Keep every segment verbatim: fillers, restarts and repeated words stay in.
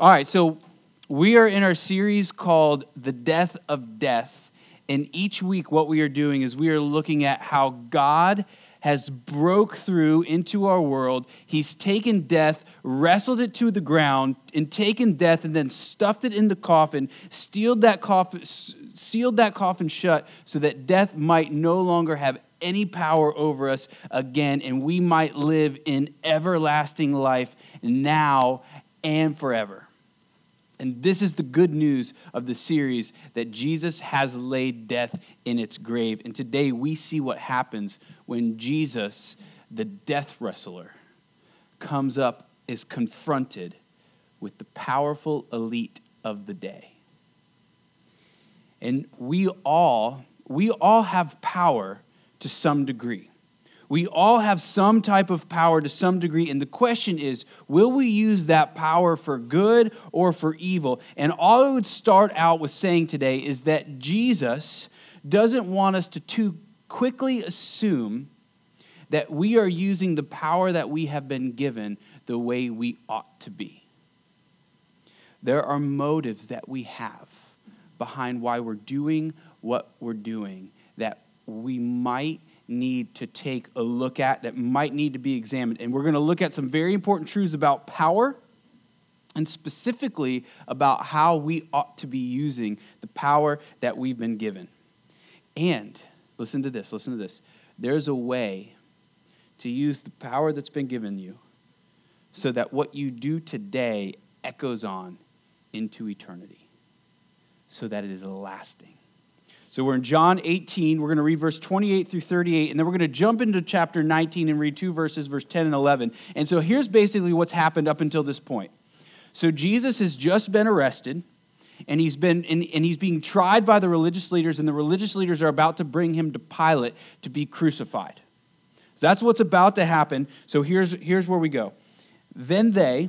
All right, so we are in our series called The Death of Death, and each week what we are doing is we are looking at how God has broke through into our world. He's taken death, wrestled it to the ground, and taken death and then stuffed it in the coffin, sealed that coffin, sealed that coffin shut so that death might no longer have any power over us again, and we might live in everlasting life now and forever. And this is the good news of the series, that Jesus has laid death in its grave. And today we see what happens when Jesus, the death wrestler, comes up, is confronted with the powerful elite of the day. And we all, we all have power to some degree. We all have some type of power to some degree, and the question is, will we use that power for good or for evil? And all I would start out with saying today is that Jesus doesn't want us to too quickly assume that we are using the power that we have been given the way we ought to be. There are motives that we have behind why we're doing what we're doing that we might need to take a look at, that might need to be examined. And we're going to look at some very important truths about power, and specifically about how we ought to be using the power that we've been given. And listen to this, listen to this. There's a way to use the power that's been given you so that what you do today echoes on into eternity, so that it is lasting. So we're in John eighteen, we're going to read verse twenty-eight through thirty-eight, and then we're going to jump into chapter nineteen and read two verses, verse ten and eleven. And so here's basically what's happened up until this point. So Jesus has just been arrested, and he's been and, and he's being tried by the religious leaders, and the religious leaders are about to bring him to Pilate to be crucified. So that's what's about to happen. So here's, here's where we go. Then they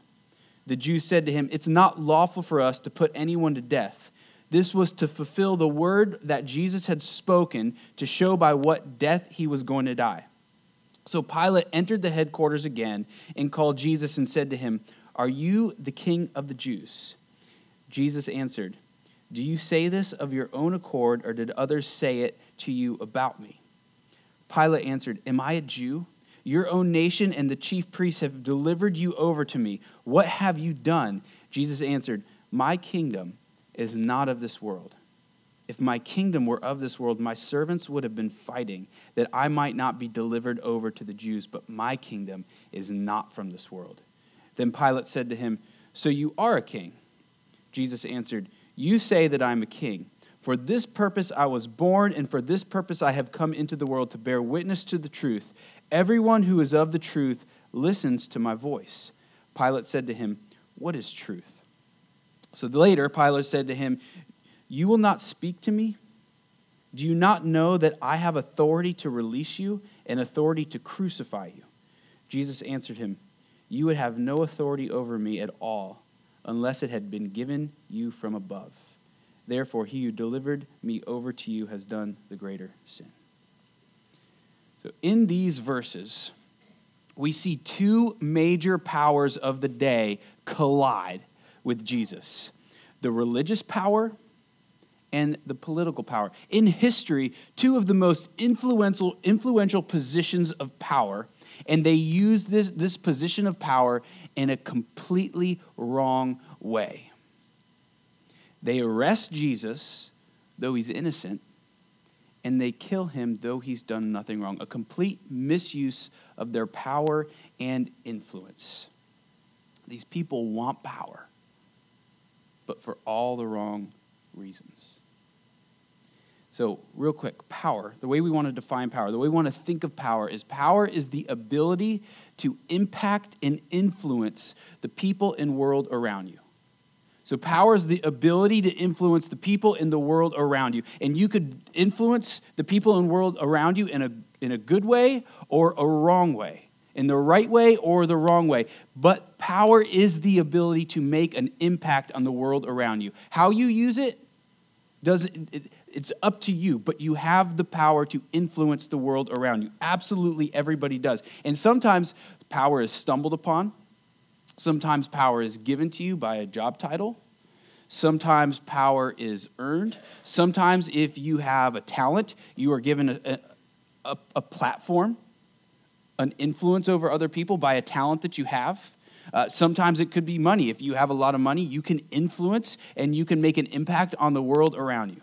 The Jews said to him, "It's not lawful for us to put anyone to death." This was to fulfill the word that Jesus had spoken, to show by what death he was going to die. So Pilate entered the headquarters again and called Jesus and said to him, "Are you the king of the Jews?" Jesus answered, "Do you say this of your own accord, or did others say it to you about me?" Pilate answered, "Am I a Jew? Your own nation and the chief priests have delivered you over to me. What have you done?" Jesus answered, "My kingdom is not of this world. If my kingdom were of this world, my servants would have been fighting, that I might not be delivered over to the Jews, but my kingdom is not from this world." Then Pilate said to him, "So you are a king?" Jesus answered, "You say that I am a king. For this purpose I was born, and for this purpose I have come into the world, to bear witness to the truth. Everyone who is of the truth listens to my voice." Pilate said to him, "What is truth?" So later, Pilate said to him, "You will not speak to me? Do you not know that I have authority to release you and authority to crucify you?" Jesus answered him, "You would have no authority over me at all unless it had been given you from above. Therefore, he who delivered me over to you has done the greater sin." So in these verses, we see two major powers of the day collide with Jesus: the religious power and the political power. In history, two of the most influential, influential positions of power, and they used this, this position of power in a completely wrong way. They arrest Jesus, though he's innocent, and they kill him, though he's done nothing wrong. A complete misuse of their power and influence. These people want power, but for all the wrong reasons. So, real quick, power. The way we want to define power, the way we want to think of power is, power is the ability to impact and influence the people and world around you. So power is the ability to influence the people in the world around you. And you could influence the people in the world around you in a in a good way or a wrong way, in the right way or the wrong way. But power is the ability to make an impact on the world around you. How you use it, does it, it it's up to you, but you have the power to influence the world around you. Absolutely everybody does. And sometimes power is stumbled upon. Sometimes power is given to you by a job title. Sometimes power is earned. Sometimes if you have a talent, you are given a, a, a platform, an influence over other people by a talent that you have. Uh, sometimes it could be money. If you have a lot of money, you can influence and you can make an impact on the world around you.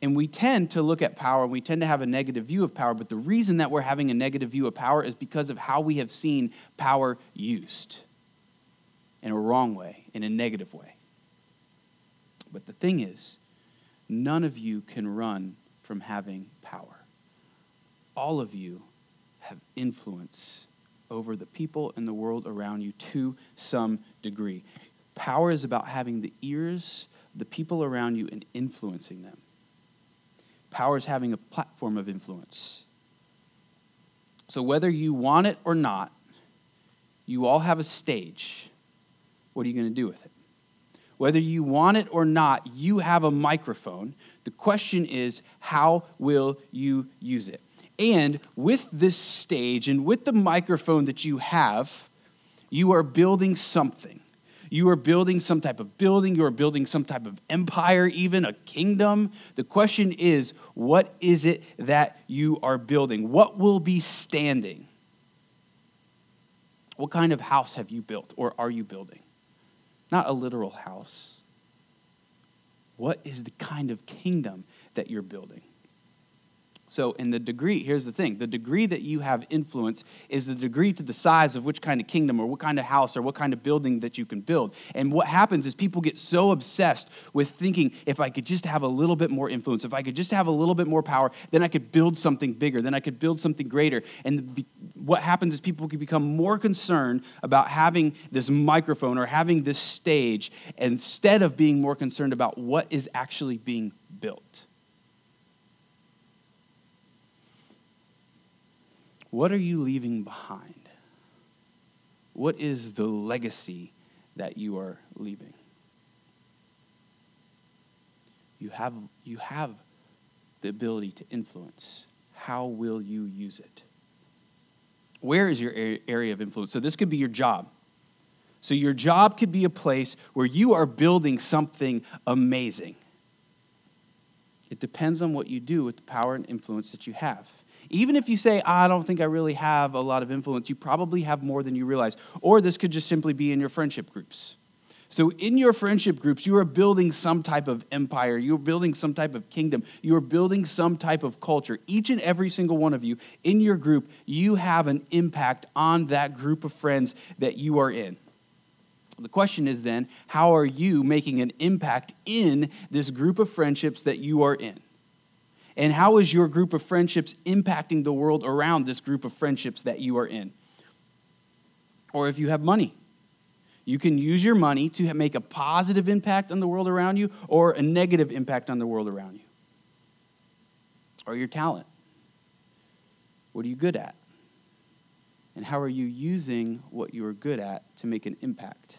And we tend to look at power, and we tend to have a negative view of power, but the reason that we're having a negative view of power is because of how we have seen power used in a wrong way, in a negative way. But the thing is, none of you can run from having power. All of you have influence over the people and the world around you to some degree. Power is about having the ears of the people around you and influencing them. Power is having a platform of influence. So whether you want it or not, you all have a stage. What are you going to do with it? Whether you want it or not, you have a microphone. The question is, how will you use it? And with this stage and with the microphone that you have, you are building something. You are building some type of building. You are building some type of empire, even a kingdom. The question is, what is it that you are building? What will be standing? What kind of house have you built or are you building? Not a literal house. What is the kind of kingdom that you're building? So in the degree, here's the thing, the degree that you have influence is the degree to the size of which kind of kingdom or what kind of house or what kind of building that you can build. And what happens is people get so obsessed with thinking, if I could just have a little bit more influence, if I could just have a little bit more power, then I could build something bigger, then I could build something greater. And the, what happens is people can become more concerned about having this microphone or having this stage instead of being more concerned about what is actually being built. What are you leaving behind? What is the legacy that you are leaving? You have, you have the ability to influence. How will you use it? Where is your area of influence? So this could be your job. So your job could be a place where you are building something amazing. It depends on what you do with the power and influence that you have. Even if you say, I don't think I really have a lot of influence, you probably have more than you realize. Or this could just simply be in your friendship groups. So in your friendship groups, you are building some type of empire. You're building some type of kingdom. You're building some type of culture. Each and every single one of you in your group, you have an impact on that group of friends that you are in. The question is then, how are you making an impact in this group of friendships that you are in? And how is your group of friendships impacting the world around this group of friendships that you are in? Or if you have money, you can use your money to make a positive impact on the world around you or a negative impact on the world around you. Or your talent. What are you good at? And how are you using what you are good at to make an impact?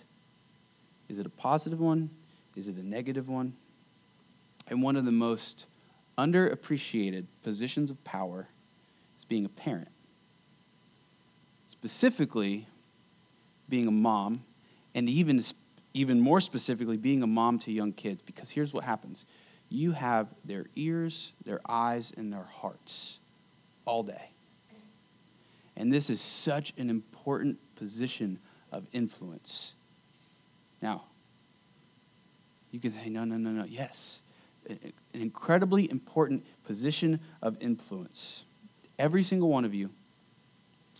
Is it a positive one? Is it a negative one? And one of the most underappreciated positions of power is being a parent. Specifically, being a mom, and even, even more specifically, being a mom to young kids, because here's what happens. You have their ears, their eyes, and their hearts all day. And this is such an important position of influence. Now, you can say, no, no, no, no, yes. An incredibly important position of influence. Every single one of you,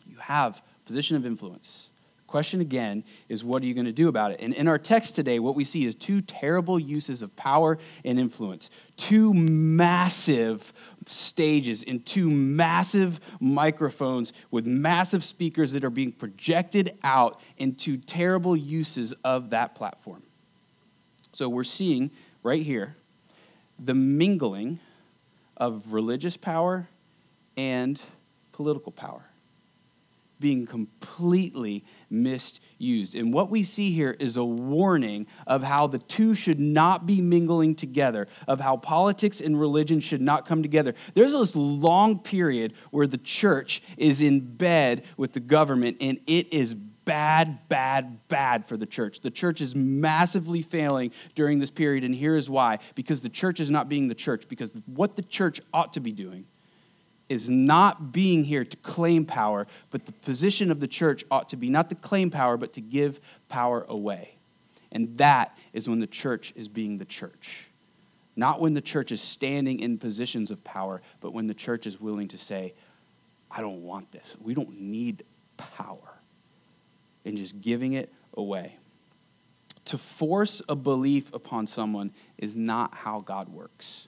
you have a position of influence. The Question again is, what are you going to do about it? And in our text today, what we see is two terrible uses of power and influence, two massive stages and two massive microphones with massive speakers that are being projected out into terrible uses of that platform. So we're seeing right here the mingling of religious power and political power being completely misused. And what we see here is a warning of how the two should not be mingling together, of how politics and religion should not come together. There's this long period where the church is in bed with the government, and it is bad, bad, bad for the church. The church is massively failing during this period, and here is why. Because the church is not being the church, because what the church ought to be doing is not being here to claim power, but the position of the church ought to be not to claim power, but to give power away. And that is when the church is being the church. Not when the church is standing in positions of power, but when the church is willing to say, I don't want this. We don't need power. And just giving it away. To force a belief upon someone is not how God works.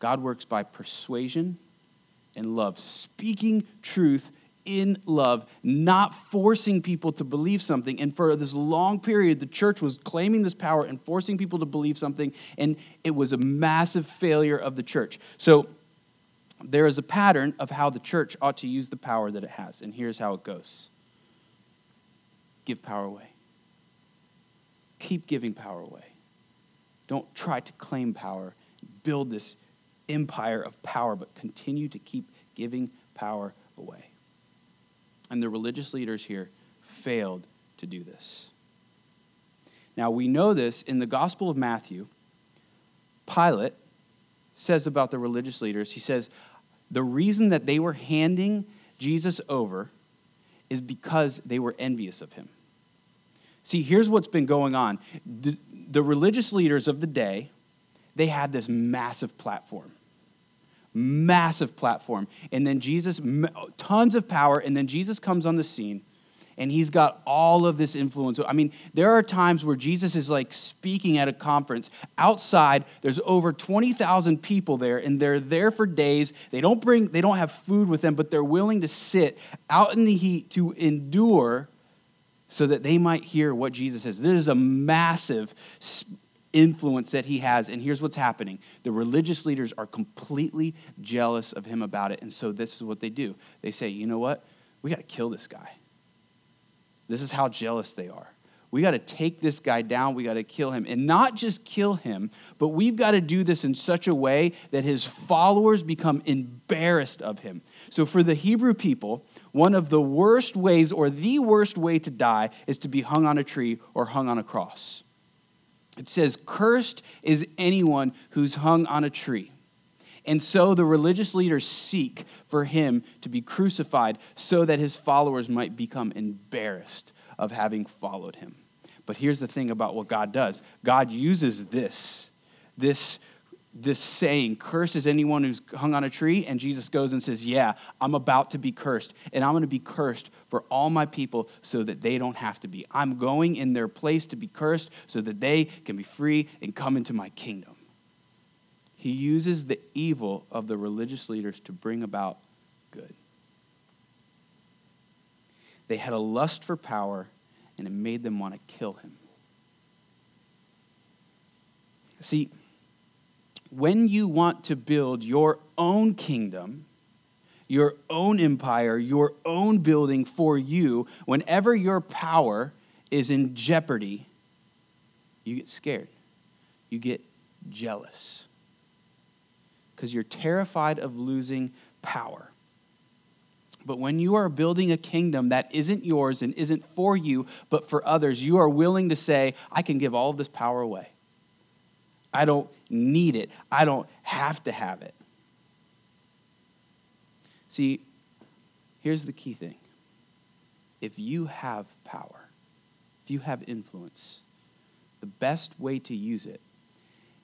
God works by persuasion and love, speaking truth in love, not forcing people to believe something. And for this long period, the church was claiming this power and forcing people to believe something, and it was a massive failure of the church. So there is a pattern of how the church ought to use the power that it has, and here's how it goes. Give power away. Keep giving power away. Don't try to claim power. Build this empire of power, but continue to keep giving power away. And the religious leaders here failed to do this. Now, we know this in the Gospel of Matthew. Pilate says about the religious leaders, he says, the reason that they were handing Jesus over is because they were envious of him. See, here's what's been going on. The, the religious leaders of the day, they had this massive platform, massive platform. And then Jesus, tons of power, and then Jesus comes on the scene, and he's got all of this influence. I mean, there are times where Jesus is like speaking at a conference. Outside, there's over twenty thousand people there, and they're there for days. They don't bring, they don't have food with them, but they're willing to sit out in the heat to endure so that they might hear what Jesus says. This is a massive sp- influence that he has, and here's what's happening. The religious leaders are completely jealous of him about it, and so this is what they do. They say, you know what? We got to kill this guy. This is how jealous they are. We got to take this guy down. We got to kill him. And not just kill him, but we've got to do this in such a way that his followers become embarrassed of him. So for the Hebrew people, one of the worst ways or the worst way to die is to be hung on a tree or hung on a cross. It says, cursed is anyone who's hung on a tree. And so the religious leaders seek for him to be crucified so that his followers might become embarrassed of having followed him. But here's the thing about what God does. God uses this, this, this saying, cursed is anyone who's hung on a tree. And Jesus goes and says, yeah, I'm about to be cursed. And I'm going to be cursed for all my people so that they don't have to be. I'm going in their place to be cursed so that they can be free and come into my kingdom. He uses the evil of the religious leaders to bring about good. They had a lust for power, and it made them want to kill him. See, when you want to build your own kingdom, your own empire, your own building for you, whenever your power is in jeopardy, you get scared. You get jealous. Because you're terrified of losing power. But when you are building a kingdom that isn't yours and isn't for you, but for others, you are willing to say, I can give all of this power away. I don't need it. I don't have to have it. See, here's the key thing. If you have power, if you have influence, the best way to use it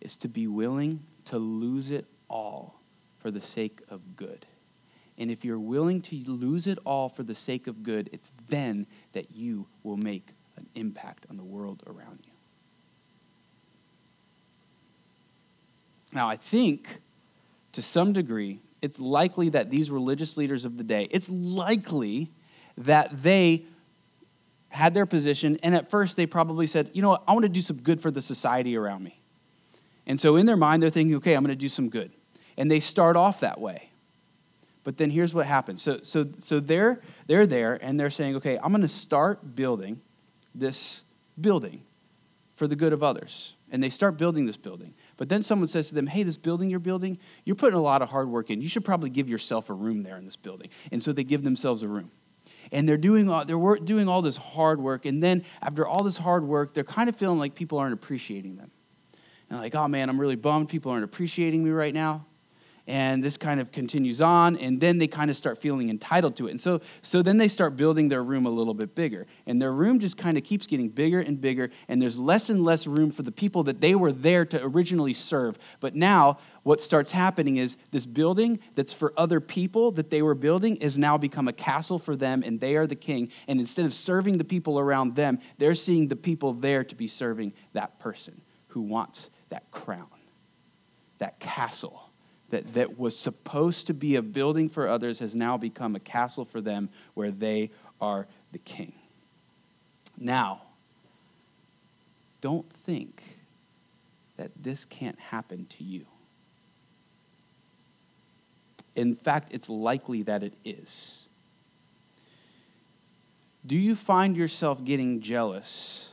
is to be willing to lose it all for the sake of good. And if you're willing to lose it all for the sake of good, it's then that you will make an impact on the world around you. Now, I think, to some degree, it's likely that these religious leaders of the day, it's likely that they had their position, and at first they probably said, you know what, I want to do some good for the society around me. And so in their mind, they're thinking, okay, I'm going to do some good. And they start off that way. But then here's what happens. So so, so they're, they're there, and they're saying, okay, I'm going to start building this building for the good of others. And they start building this building. But then someone says to them, hey, this building you're building, you're putting a lot of hard work in. You should probably give yourself a room there in this building. And so they give themselves a room. And they're doing all, they're doing all this hard work. And then after all this hard work, they're kind of feeling like people aren't appreciating them. And like, oh, man, I'm really bummed. People aren't appreciating me right now. And this kind of continues on. And then they kind of start feeling entitled to it. And so, so then they start building their room a little bit bigger. And their room just kind of keeps getting bigger and bigger. And there's less and less room for the people that they were there to originally serve. But now what starts happening is this building that's for other people that they were building is now become a castle for them. And they are the king. And instead of serving the people around them, they're seeing the people there to be serving that person who wants that crown, that castle. That, that was supposed to be a building for others has now become a castle for them where they are the king. Now, don't think that this can't happen to you. In fact, it's likely that it is. Do you find yourself getting jealous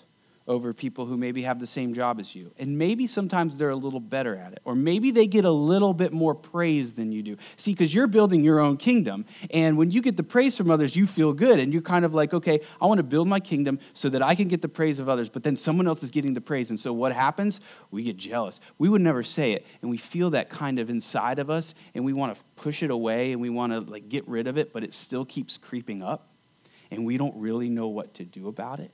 over people who maybe have the same job as you? And maybe sometimes they're a little better at it, or maybe they get a little bit more praise than you do. See, because you're building your own kingdom, and when you get the praise from others, you feel good, and you're kind of like, okay, I want to build my kingdom so that I can get the praise of others, but then someone else is getting the praise, and so what happens? We get jealous. We would never say it, and we feel that kind of inside of us, and we want to push it away, and we want to like get rid of it, but it still keeps creeping up, and we don't really know what to do about it.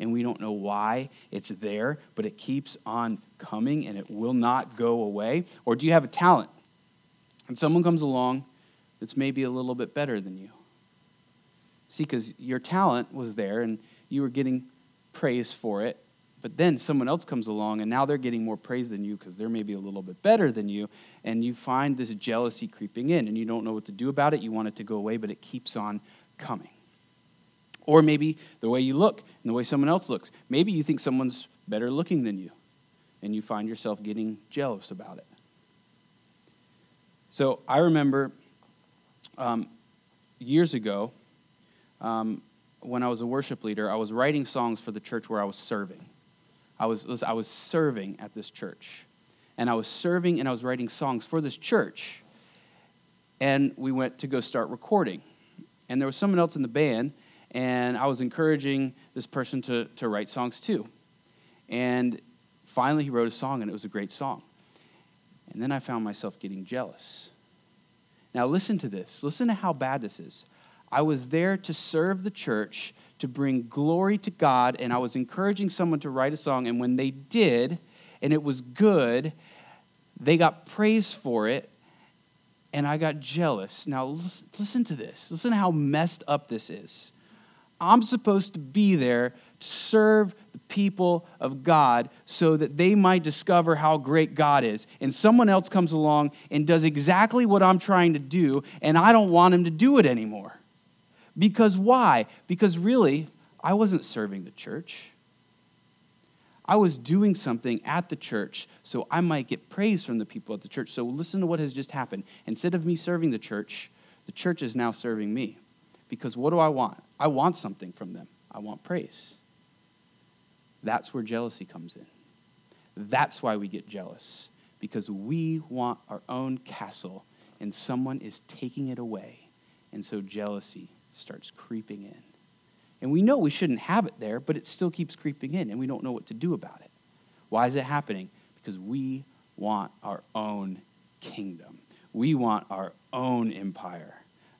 And we don't know why it's there, but it keeps on coming and it will not go away. Or do you have a talent? And someone comes along that's maybe a little bit better than you. See, because your talent was there and you were getting praise for it, but then someone else comes along and now they're getting more praise than you because they're maybe a little bit better than you, and you find this jealousy creeping in and you don't know what to do about it. You want it to go away, but it keeps on coming. Or maybe the way you look and the way someone else looks. Maybe you think someone's better looking than you, and you find yourself getting jealous about it. So I remember um, years ago, um, when I was a worship leader, I was writing songs for the church where I was serving. I was I was serving at this church, and I was serving and I was writing songs for this church. And we went to go start recording, and there was someone else in the band. And I was encouraging this person to, to write songs too. And finally he wrote a song, and it was a great song. And then I found myself getting jealous. Now listen to this. Listen to how bad this is. I was there to serve the church, to bring glory to God, and I was encouraging someone to write a song. And when they did, and it was good, they got praise for it. And I got jealous. Now listen to this. Listen to how messed up this is. I'm supposed to be there to serve the people of God so that they might discover how great God is. And someone else comes along and does exactly what I'm trying to do, and I don't want him to do it anymore. Because why? Because really, I wasn't serving the church. I was doing something at the church so I might get praise from the people at the church. So listen to what has just happened. Instead of me serving the church, the church is now serving me. Because what do I want? I want something from them. I want praise. That's where jealousy comes in. That's why we get jealous. Because we want our own castle, and someone is taking it away. And so jealousy starts creeping in. And we know we shouldn't have it there, but it still keeps creeping in, and we don't know what to do about it. Why is it happening? Because we want our own kingdom. We want our own empire.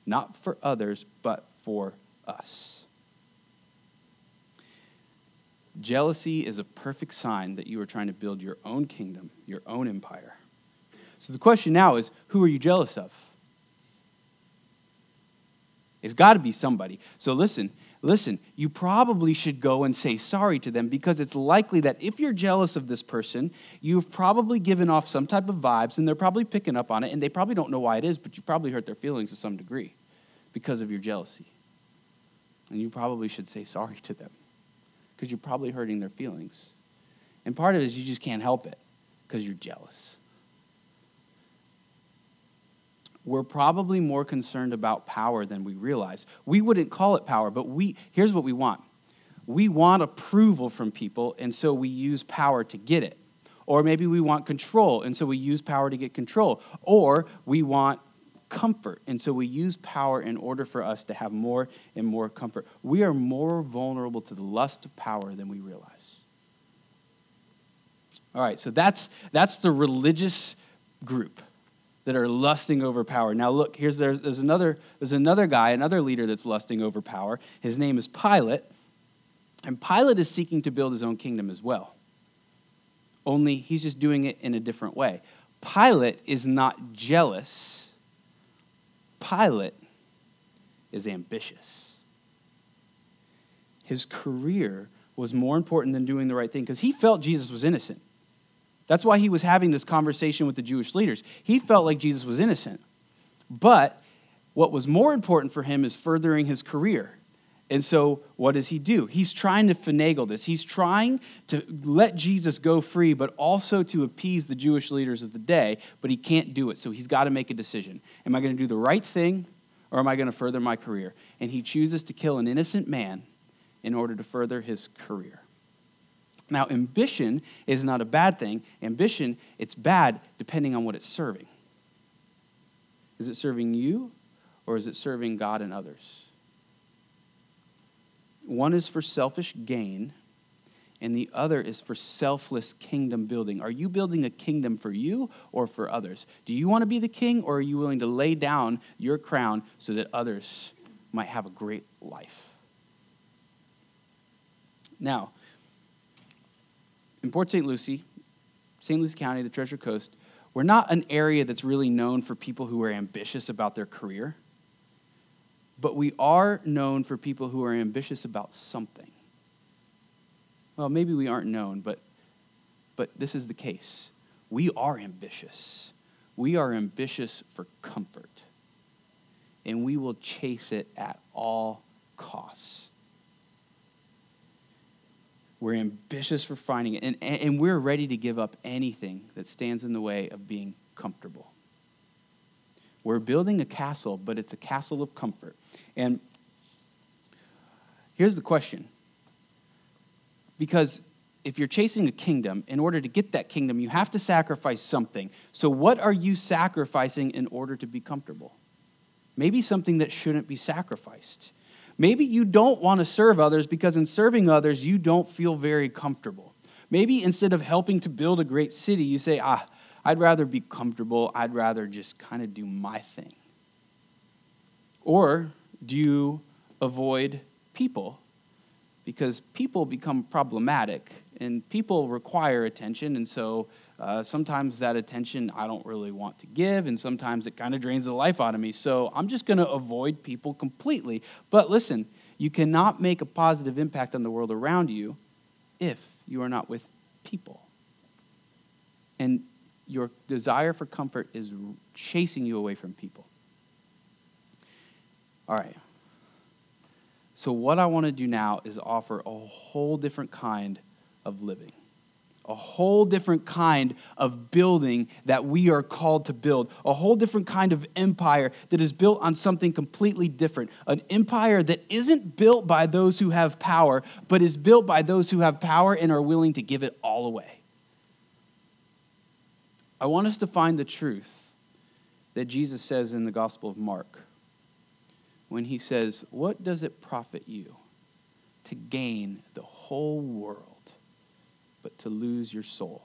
Not for others, but for us. Jealousy is a perfect sign that you are trying to build your own kingdom, your own empire. So the question now is, who are you jealous of? It's got to be somebody. So listen, listen, you probably should go and say sorry to them, because it's likely that if you're jealous of this person, you've probably given off some type of vibes, and they're probably picking up on it, and they probably don't know why it is, but you probably hurt their feelings to some degree because of your jealousy. And you probably should say sorry to them, because you're probably hurting their feelings. And part of it is you just can't help it because you're jealous. We're probably more concerned about power than we realize. We wouldn't call it power, but we here's what we want. We want approval from people, and so we use power to get it. Or maybe we want control, and so we use power to get control. Or we want comfort, and so we use power in order for us to have more and more comfort. We are more vulnerable to the lust of power than we realize. All right, so that's that's the religious group that are lusting over power. Now look, here's there's there's another there's another guy, another leader that's lusting over power. His name is Pilate, and Pilate is seeking to build his own kingdom as well. Only he's just doing it in a different way. Pilate is not jealous. Pilate is ambitious. His career was more important than doing the right thing because he felt Jesus was innocent. That's why he was having this conversation with the Jewish leaders. He felt like Jesus was innocent. But what was more important for him is furthering his career. And so what does he do? He's trying to finagle this. He's trying to let Jesus go free, but also to appease the Jewish leaders of the day, but he can't do it. So he's got to make a decision. Am I going to do the right thing, or am I going to further my career? And he chooses to kill an innocent man in order to further his career. Now, ambition is not a bad thing. Ambition, it's bad depending on what it's serving. Is it serving you, or is it serving God and others? One is for selfish gain, and the other is for selfless kingdom building. Are you building a kingdom for you or for others? Do you want to be the king, or are you willing to lay down your crown so that others might have a great life? Now, in Port Saint Lucie, Saint Lucie County, the Treasure Coast, we're not an area that's really known for people who are ambitious about their career, but we are known for people who are ambitious about something. Well, maybe we aren't known, but but this is the case. We are ambitious. We are ambitious for comfort, and we will chase it at all costs. We're ambitious for finding it, and, and we're ready to give up anything that stands in the way of being comfortable. We're building a castle, but it's a castle of comfort. And here's the question. Because if you're chasing a kingdom, in order to get that kingdom, you have to sacrifice something. So what are you sacrificing in order to be comfortable? Maybe something that shouldn't be sacrificed. Maybe you don't want to serve others because in serving others, you don't feel very comfortable. Maybe instead of helping to build a great city, you say, ah, I'd rather be comfortable. I'd rather just kind of do my thing. Or do you avoid people? Because people become problematic, and people require attention, and so uh, sometimes that attention I don't really want to give, and sometimes it kind of drains the life out of me, so I'm just going to avoid people completely. But listen, you cannot make a positive impact on the world around you if you are not with people. And your desire for comfort is chasing you away from people. All right. So what I want to do now is offer a whole different kind of living, a whole different kind of building that we are called to build, a whole different kind of empire that is built on something completely different, an empire that isn't built by those who have power, but is built by those who have power and are willing to give it all away. I want us to find the truth that Jesus says in the Gospel of Mark, when he says, what does it profit you to gain the whole world but to lose your soul?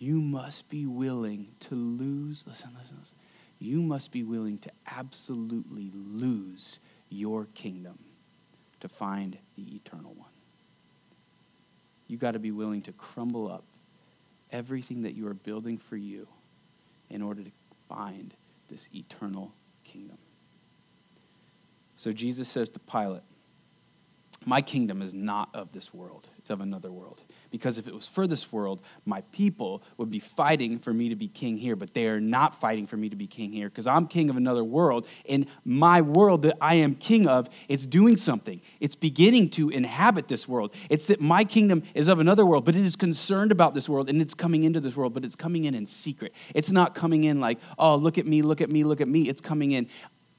You must be willing to lose, listen, listen, listen. You must be willing to absolutely lose your kingdom to find the eternal one. You got to be willing to crumble up everything that you are building for you in order to find this eternal kingdom. So Jesus says to Pilate, my kingdom is not of this world. It's of another world. Because if it was for this world, my people would be fighting for me to be king here, but they are not fighting for me to be king here because I'm king of another world, and my world that I am king of, it's doing something. It's beginning to inhabit this world. It's that my kingdom is of another world, but it is concerned about this world, and it's coming into this world, but it's coming in in secret. It's not coming in like, oh, look at me, look at me, look at me. It's coming in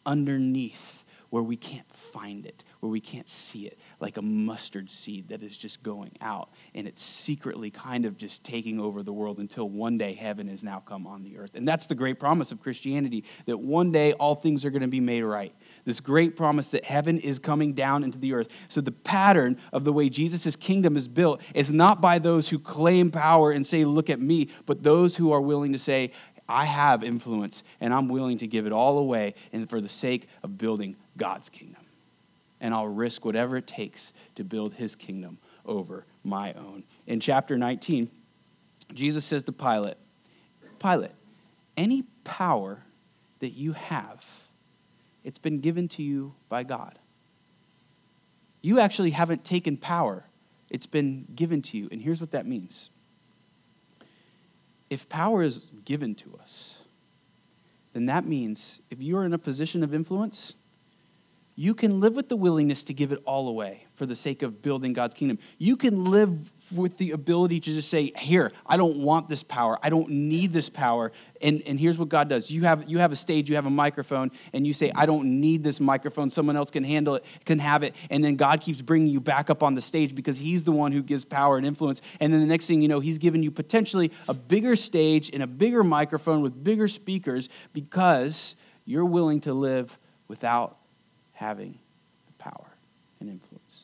underneath where we can't find it, where we can't see it, like a mustard seed that is just going out, and it's secretly kind of just taking over the world until one day heaven has now come on the earth. And that's the great promise of Christianity, that one day all things are going to be made right. This great promise that heaven is coming down into the earth. So the pattern of the way Jesus' kingdom is built is not by those who claim power and say, look at me, but those who are willing to say, I have influence, and I'm willing to give it all away and for the sake of building God's kingdom. And I'll risk whatever it takes to build his kingdom over my own. In chapter nineteen, Jesus says to Pilate, Pilate, any power that you have, it's been given to you by God. You actually haven't taken power. It's been given to you. And here's what that means. If power is given to us, then that means if you're in a position of influence, you can live with the willingness to give it all away for the sake of building God's kingdom. You can live with the ability to just say, here, I don't want this power. I don't need this power. And, and here's what God does. You have, you have a stage, you have a microphone, and you say, I don't need this microphone. Someone else can handle it, can have it. And then God keeps bringing you back up on the stage because he's the one who gives power and influence. And then the next thing you know, he's given you potentially a bigger stage and a bigger microphone with bigger speakers because you're willing to live without having the power and influence.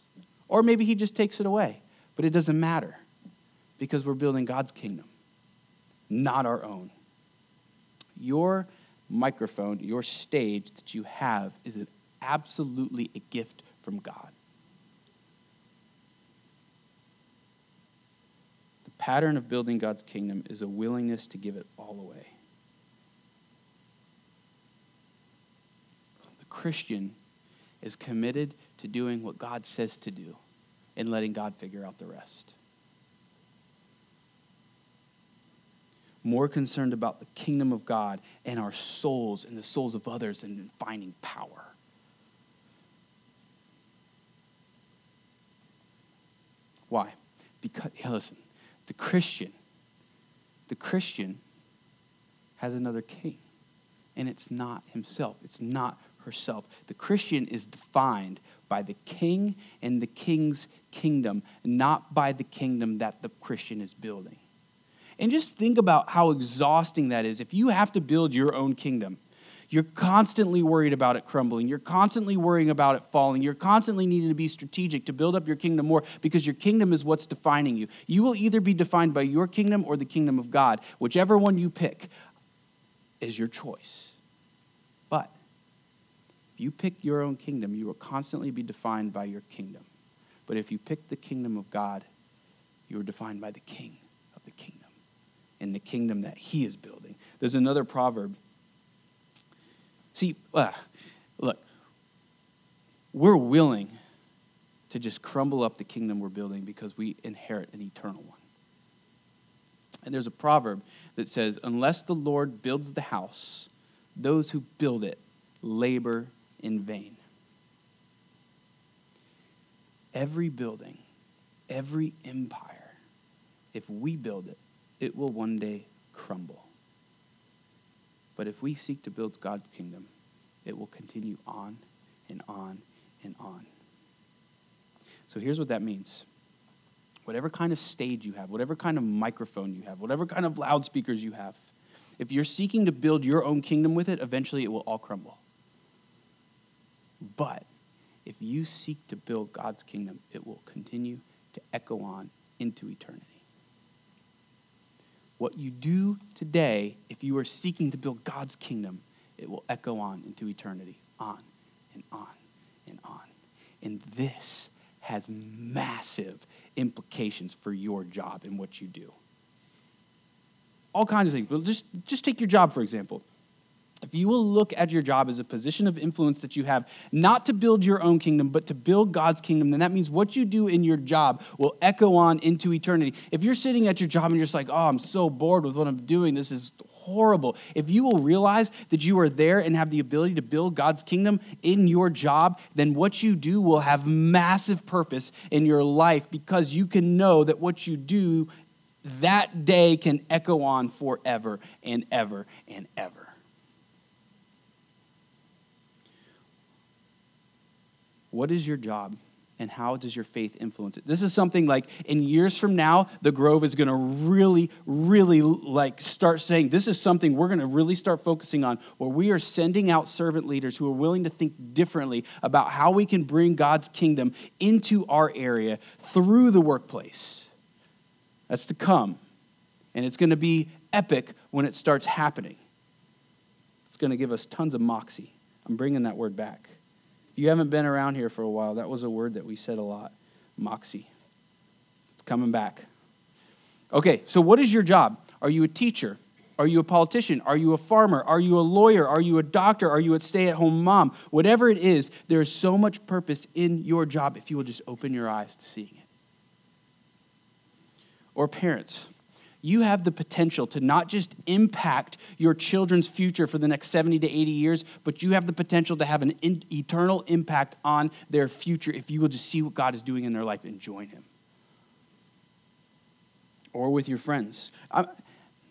Or maybe he just takes it away, but it doesn't matter because we're building God's kingdom, not our own. Your microphone, your stage that you have is an, absolutely a gift from God. The pattern of building God's kingdom is a willingness to give it all away. The Christian is committed to doing what God says to do and letting God figure out the rest. More concerned about the kingdom of God and our souls and the souls of others than finding power. Why? Because, yeah, listen, the Christian, the Christian has another king, and it's not himself. It's not herself. The Christian is defined by the king and the king's kingdom, not by the kingdom that the Christian is building. And just think about how exhausting that is. If you have to build your own kingdom, you're constantly worried about it crumbling. You're constantly worrying about it falling. You're constantly needing to be strategic to build up your kingdom more because your kingdom is what's defining you. You will either be defined by your kingdom or the kingdom of God. Whichever one you pick is your choice. But if you pick your own kingdom, you will constantly be defined by your kingdom. But if you pick the kingdom of God, you are defined by the king of the kingdom and the kingdom that he is building. There's another proverb. See, uh, look, we're willing to just crumble up the kingdom we're building because we inherit an eternal one. And there's a proverb that says, unless the Lord builds the house, those who build it labor in vain. Every building, every empire, if we build it, it will one day crumble. But if we seek to build God's kingdom, it will continue on and on and on. So here's what that means. Whatever kind of stage you have, whatever kind of microphone you have, whatever kind of loudspeakers you have, if you're seeking to build your own kingdom with it, eventually it will all crumble. But if you seek to build God's kingdom, it will continue to echo on into eternity. What you do today, if you are seeking to build God's kingdom, it will echo on into eternity, on and on and on. And this has massive implications for your job and what you do. All kinds of things. Just, just take your job, for example. if you will look at your job as a position of influence that you have, not to build your own kingdom, but to build God's kingdom, then that means what you do in your job will echo on into eternity. If you're sitting at your job and you're just like, oh, I'm so bored with what I'm doing, this is horrible. If you will realize that you are there and have the ability to build God's kingdom in your job, then what you do will have massive purpose in your life because you can know that what you do that day can echo on forever and ever and ever. What is your job? And how does your faith influence it? This is something like in years from now, the Grove is going to really, really like start saying, this is something we're going to really start focusing on, where we are sending out servant leaders who are willing to think differently about how we can bring God's kingdom into our area through the workplace. That's to come. And it's going to be epic when it starts happening. It's going to give us tons of moxie. I'm bringing that word back. If you haven't been around here for a while, that was a word that we said a lot, moxie. It's coming back. Okay, so what is your job? Are you a teacher? Are you a politician? Are you a farmer? Are you a lawyer? Are you a doctor? Are you a stay-at-home mom? Whatever it is, there is so much purpose in your job if you will just open your eyes to seeing it. Or parents. You have the potential to not just impact your children's future for the next seventy to eighty years, but you have the potential to have an in- eternal impact on their future if you will just see what God is doing in their life and join Him. Or with your friends. I,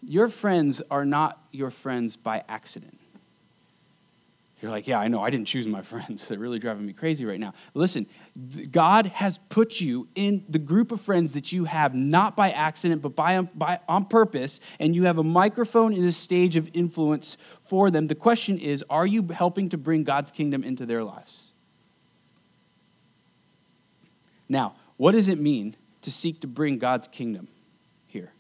your friends are not your friends by accident. You're like, yeah, I know, I didn't choose my friends. They're really driving me crazy right now. Listen, God has put you in the group of friends that you have, not by accident, but by, by on purpose, and you have a microphone in a stage of influence for them. The question is, are you helping to bring God's kingdom into their lives? Now, what does it mean to seek to bring God's kingdom here?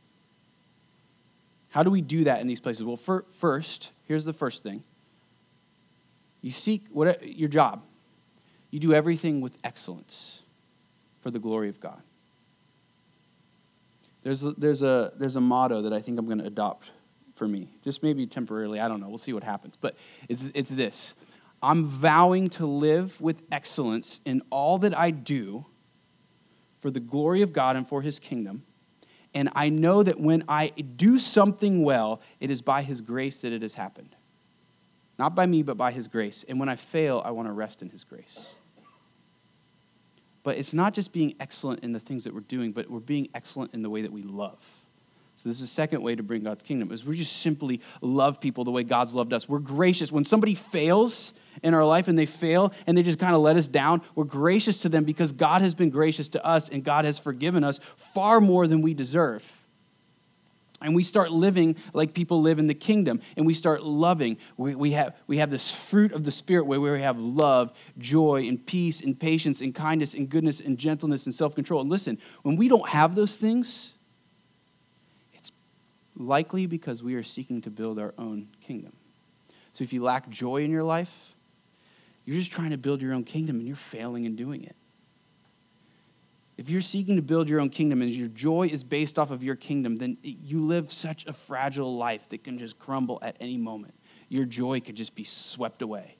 How do we do that in these places? Well, for, first, here's the first thing. You seek what, your job. You do everything with excellence for the glory of God. There's a, there's a, there's a motto that I think I'm going to adopt for me. Just maybe temporarily. I don't know. We'll see what happens. But it's, it's this. I'm vowing to live with excellence in all that I do for the glory of God and for His kingdom. And I know that when I do something well, it is by His grace that it has happened. Not by me, but by His grace. And when I fail, I want to rest in His grace. But it's not just being excellent in the things that we're doing, but we're being excellent in the way that we love. So this is the second way to bring God's kingdom, is we just simply love people the way God's loved us. We're gracious. When somebody fails in our life and they fail and they just kind of let us down, we're gracious to them because God has been gracious to us and God has forgiven us far more than we deserve. And we start living like people live in the kingdom, and we start loving. We, we have we have this fruit of the Spirit where we have love, joy, and peace, and patience, and kindness, and goodness, and gentleness, and self-control. And listen, when we don't have those things, it's likely because we are seeking to build our own kingdom. So if you lack joy in your life, you're just trying to build your own kingdom, and you're failing in doing it. If you're seeking to build your own kingdom and your joy is based off of your kingdom, then you live such a fragile life that can just crumble at any moment. Your joy could just be swept away.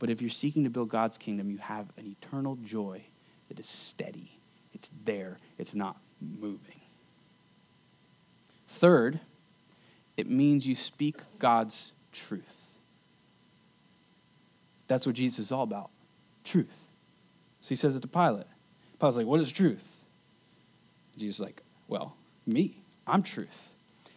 But if you're seeking to build God's kingdom, you have an eternal joy that is steady. It's there. It's not moving. Third, it means you speak God's truth. That's what Jesus is all about, truth. So He says it to Pilate. I was like, what is truth? Jesus is like, well, me. I'm truth.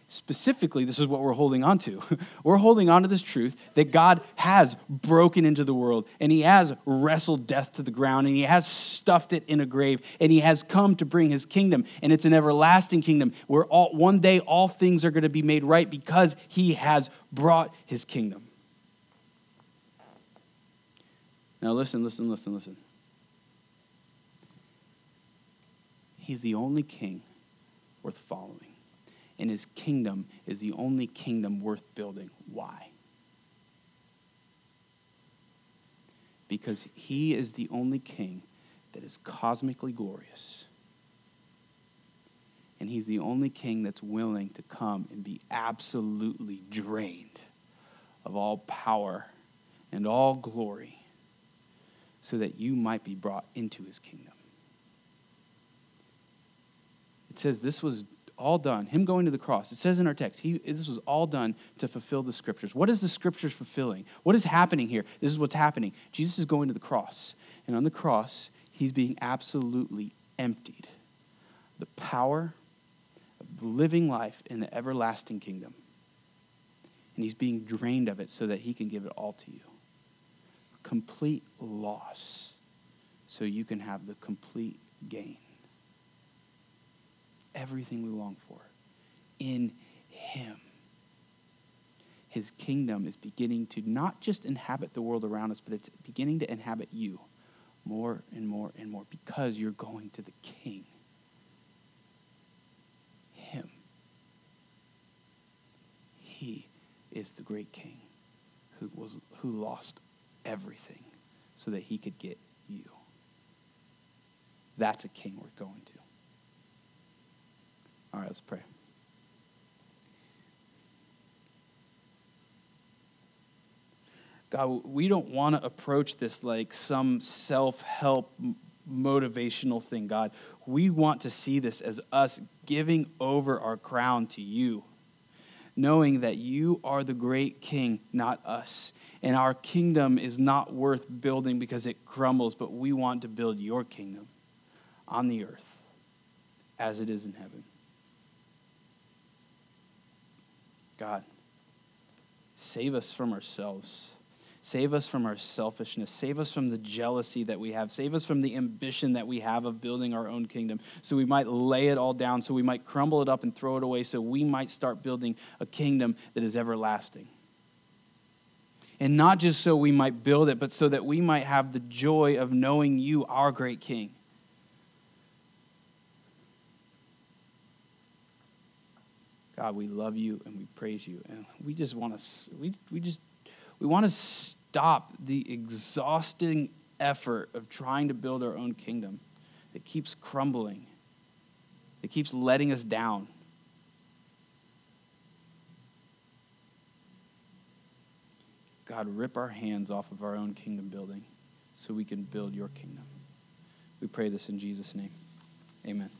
Specifically, this is what we're holding on to. We're holding on to this truth that God has broken into the world, and He has wrestled death to the ground, and He has stuffed it in a grave, and He has come to bring His kingdom, and it's an everlasting kingdom where all, one day all things are going to be made right because He has brought His kingdom. Now listen, listen, listen, listen. He's the only king worth following. And His kingdom is the only kingdom worth building. Why? Because He is the only king that is cosmically glorious. And He's the only king that's willing to come and be absolutely drained of all power and all glory, so that you might be brought into his kingdom. It says this was all done, him going to the cross. It says in our text, he, this was all done to fulfill the scriptures. What is the scriptures fulfilling? What is happening here? This is what's happening. Jesus is going to the cross, and on the cross, he's being absolutely emptied. The power of living life in the everlasting kingdom. And he's being drained of it so that he can give it all to you. Complete loss so you can have the complete gain. Everything we long for in him. His kingdom is beginning to not just inhabit the world around us, but it's beginning to inhabit you more and more and more because you're going to the King. Him. He is the great King who was who lost everything so that he could get you. That's a king we're going to. All right, let's pray. God, we don't want to approach this like some self-help motivational thing, God. We want to see this as us giving over our crown to you, knowing that you are the great King, not us. And our kingdom is not worth building because it crumbles, but we want to build your kingdom on the earth as it is in heaven. God, save us from ourselves. Save us from our selfishness. Save us from the jealousy that we have. Save us from the ambition that we have of building our own kingdom, so we might lay it all down, so we might crumble it up and throw it away, so we might start building a kingdom that is everlasting. And not just so we might build it, but so that we might have the joy of knowing you, our great King. God, we love you and we praise you. And we just want to we we just we want to stop the exhausting effort of trying to build our own kingdom that keeps crumbling, that keeps letting us down. God, rip our hands off of our own kingdom building so we can build your kingdom. We pray this in Jesus' name. Amen.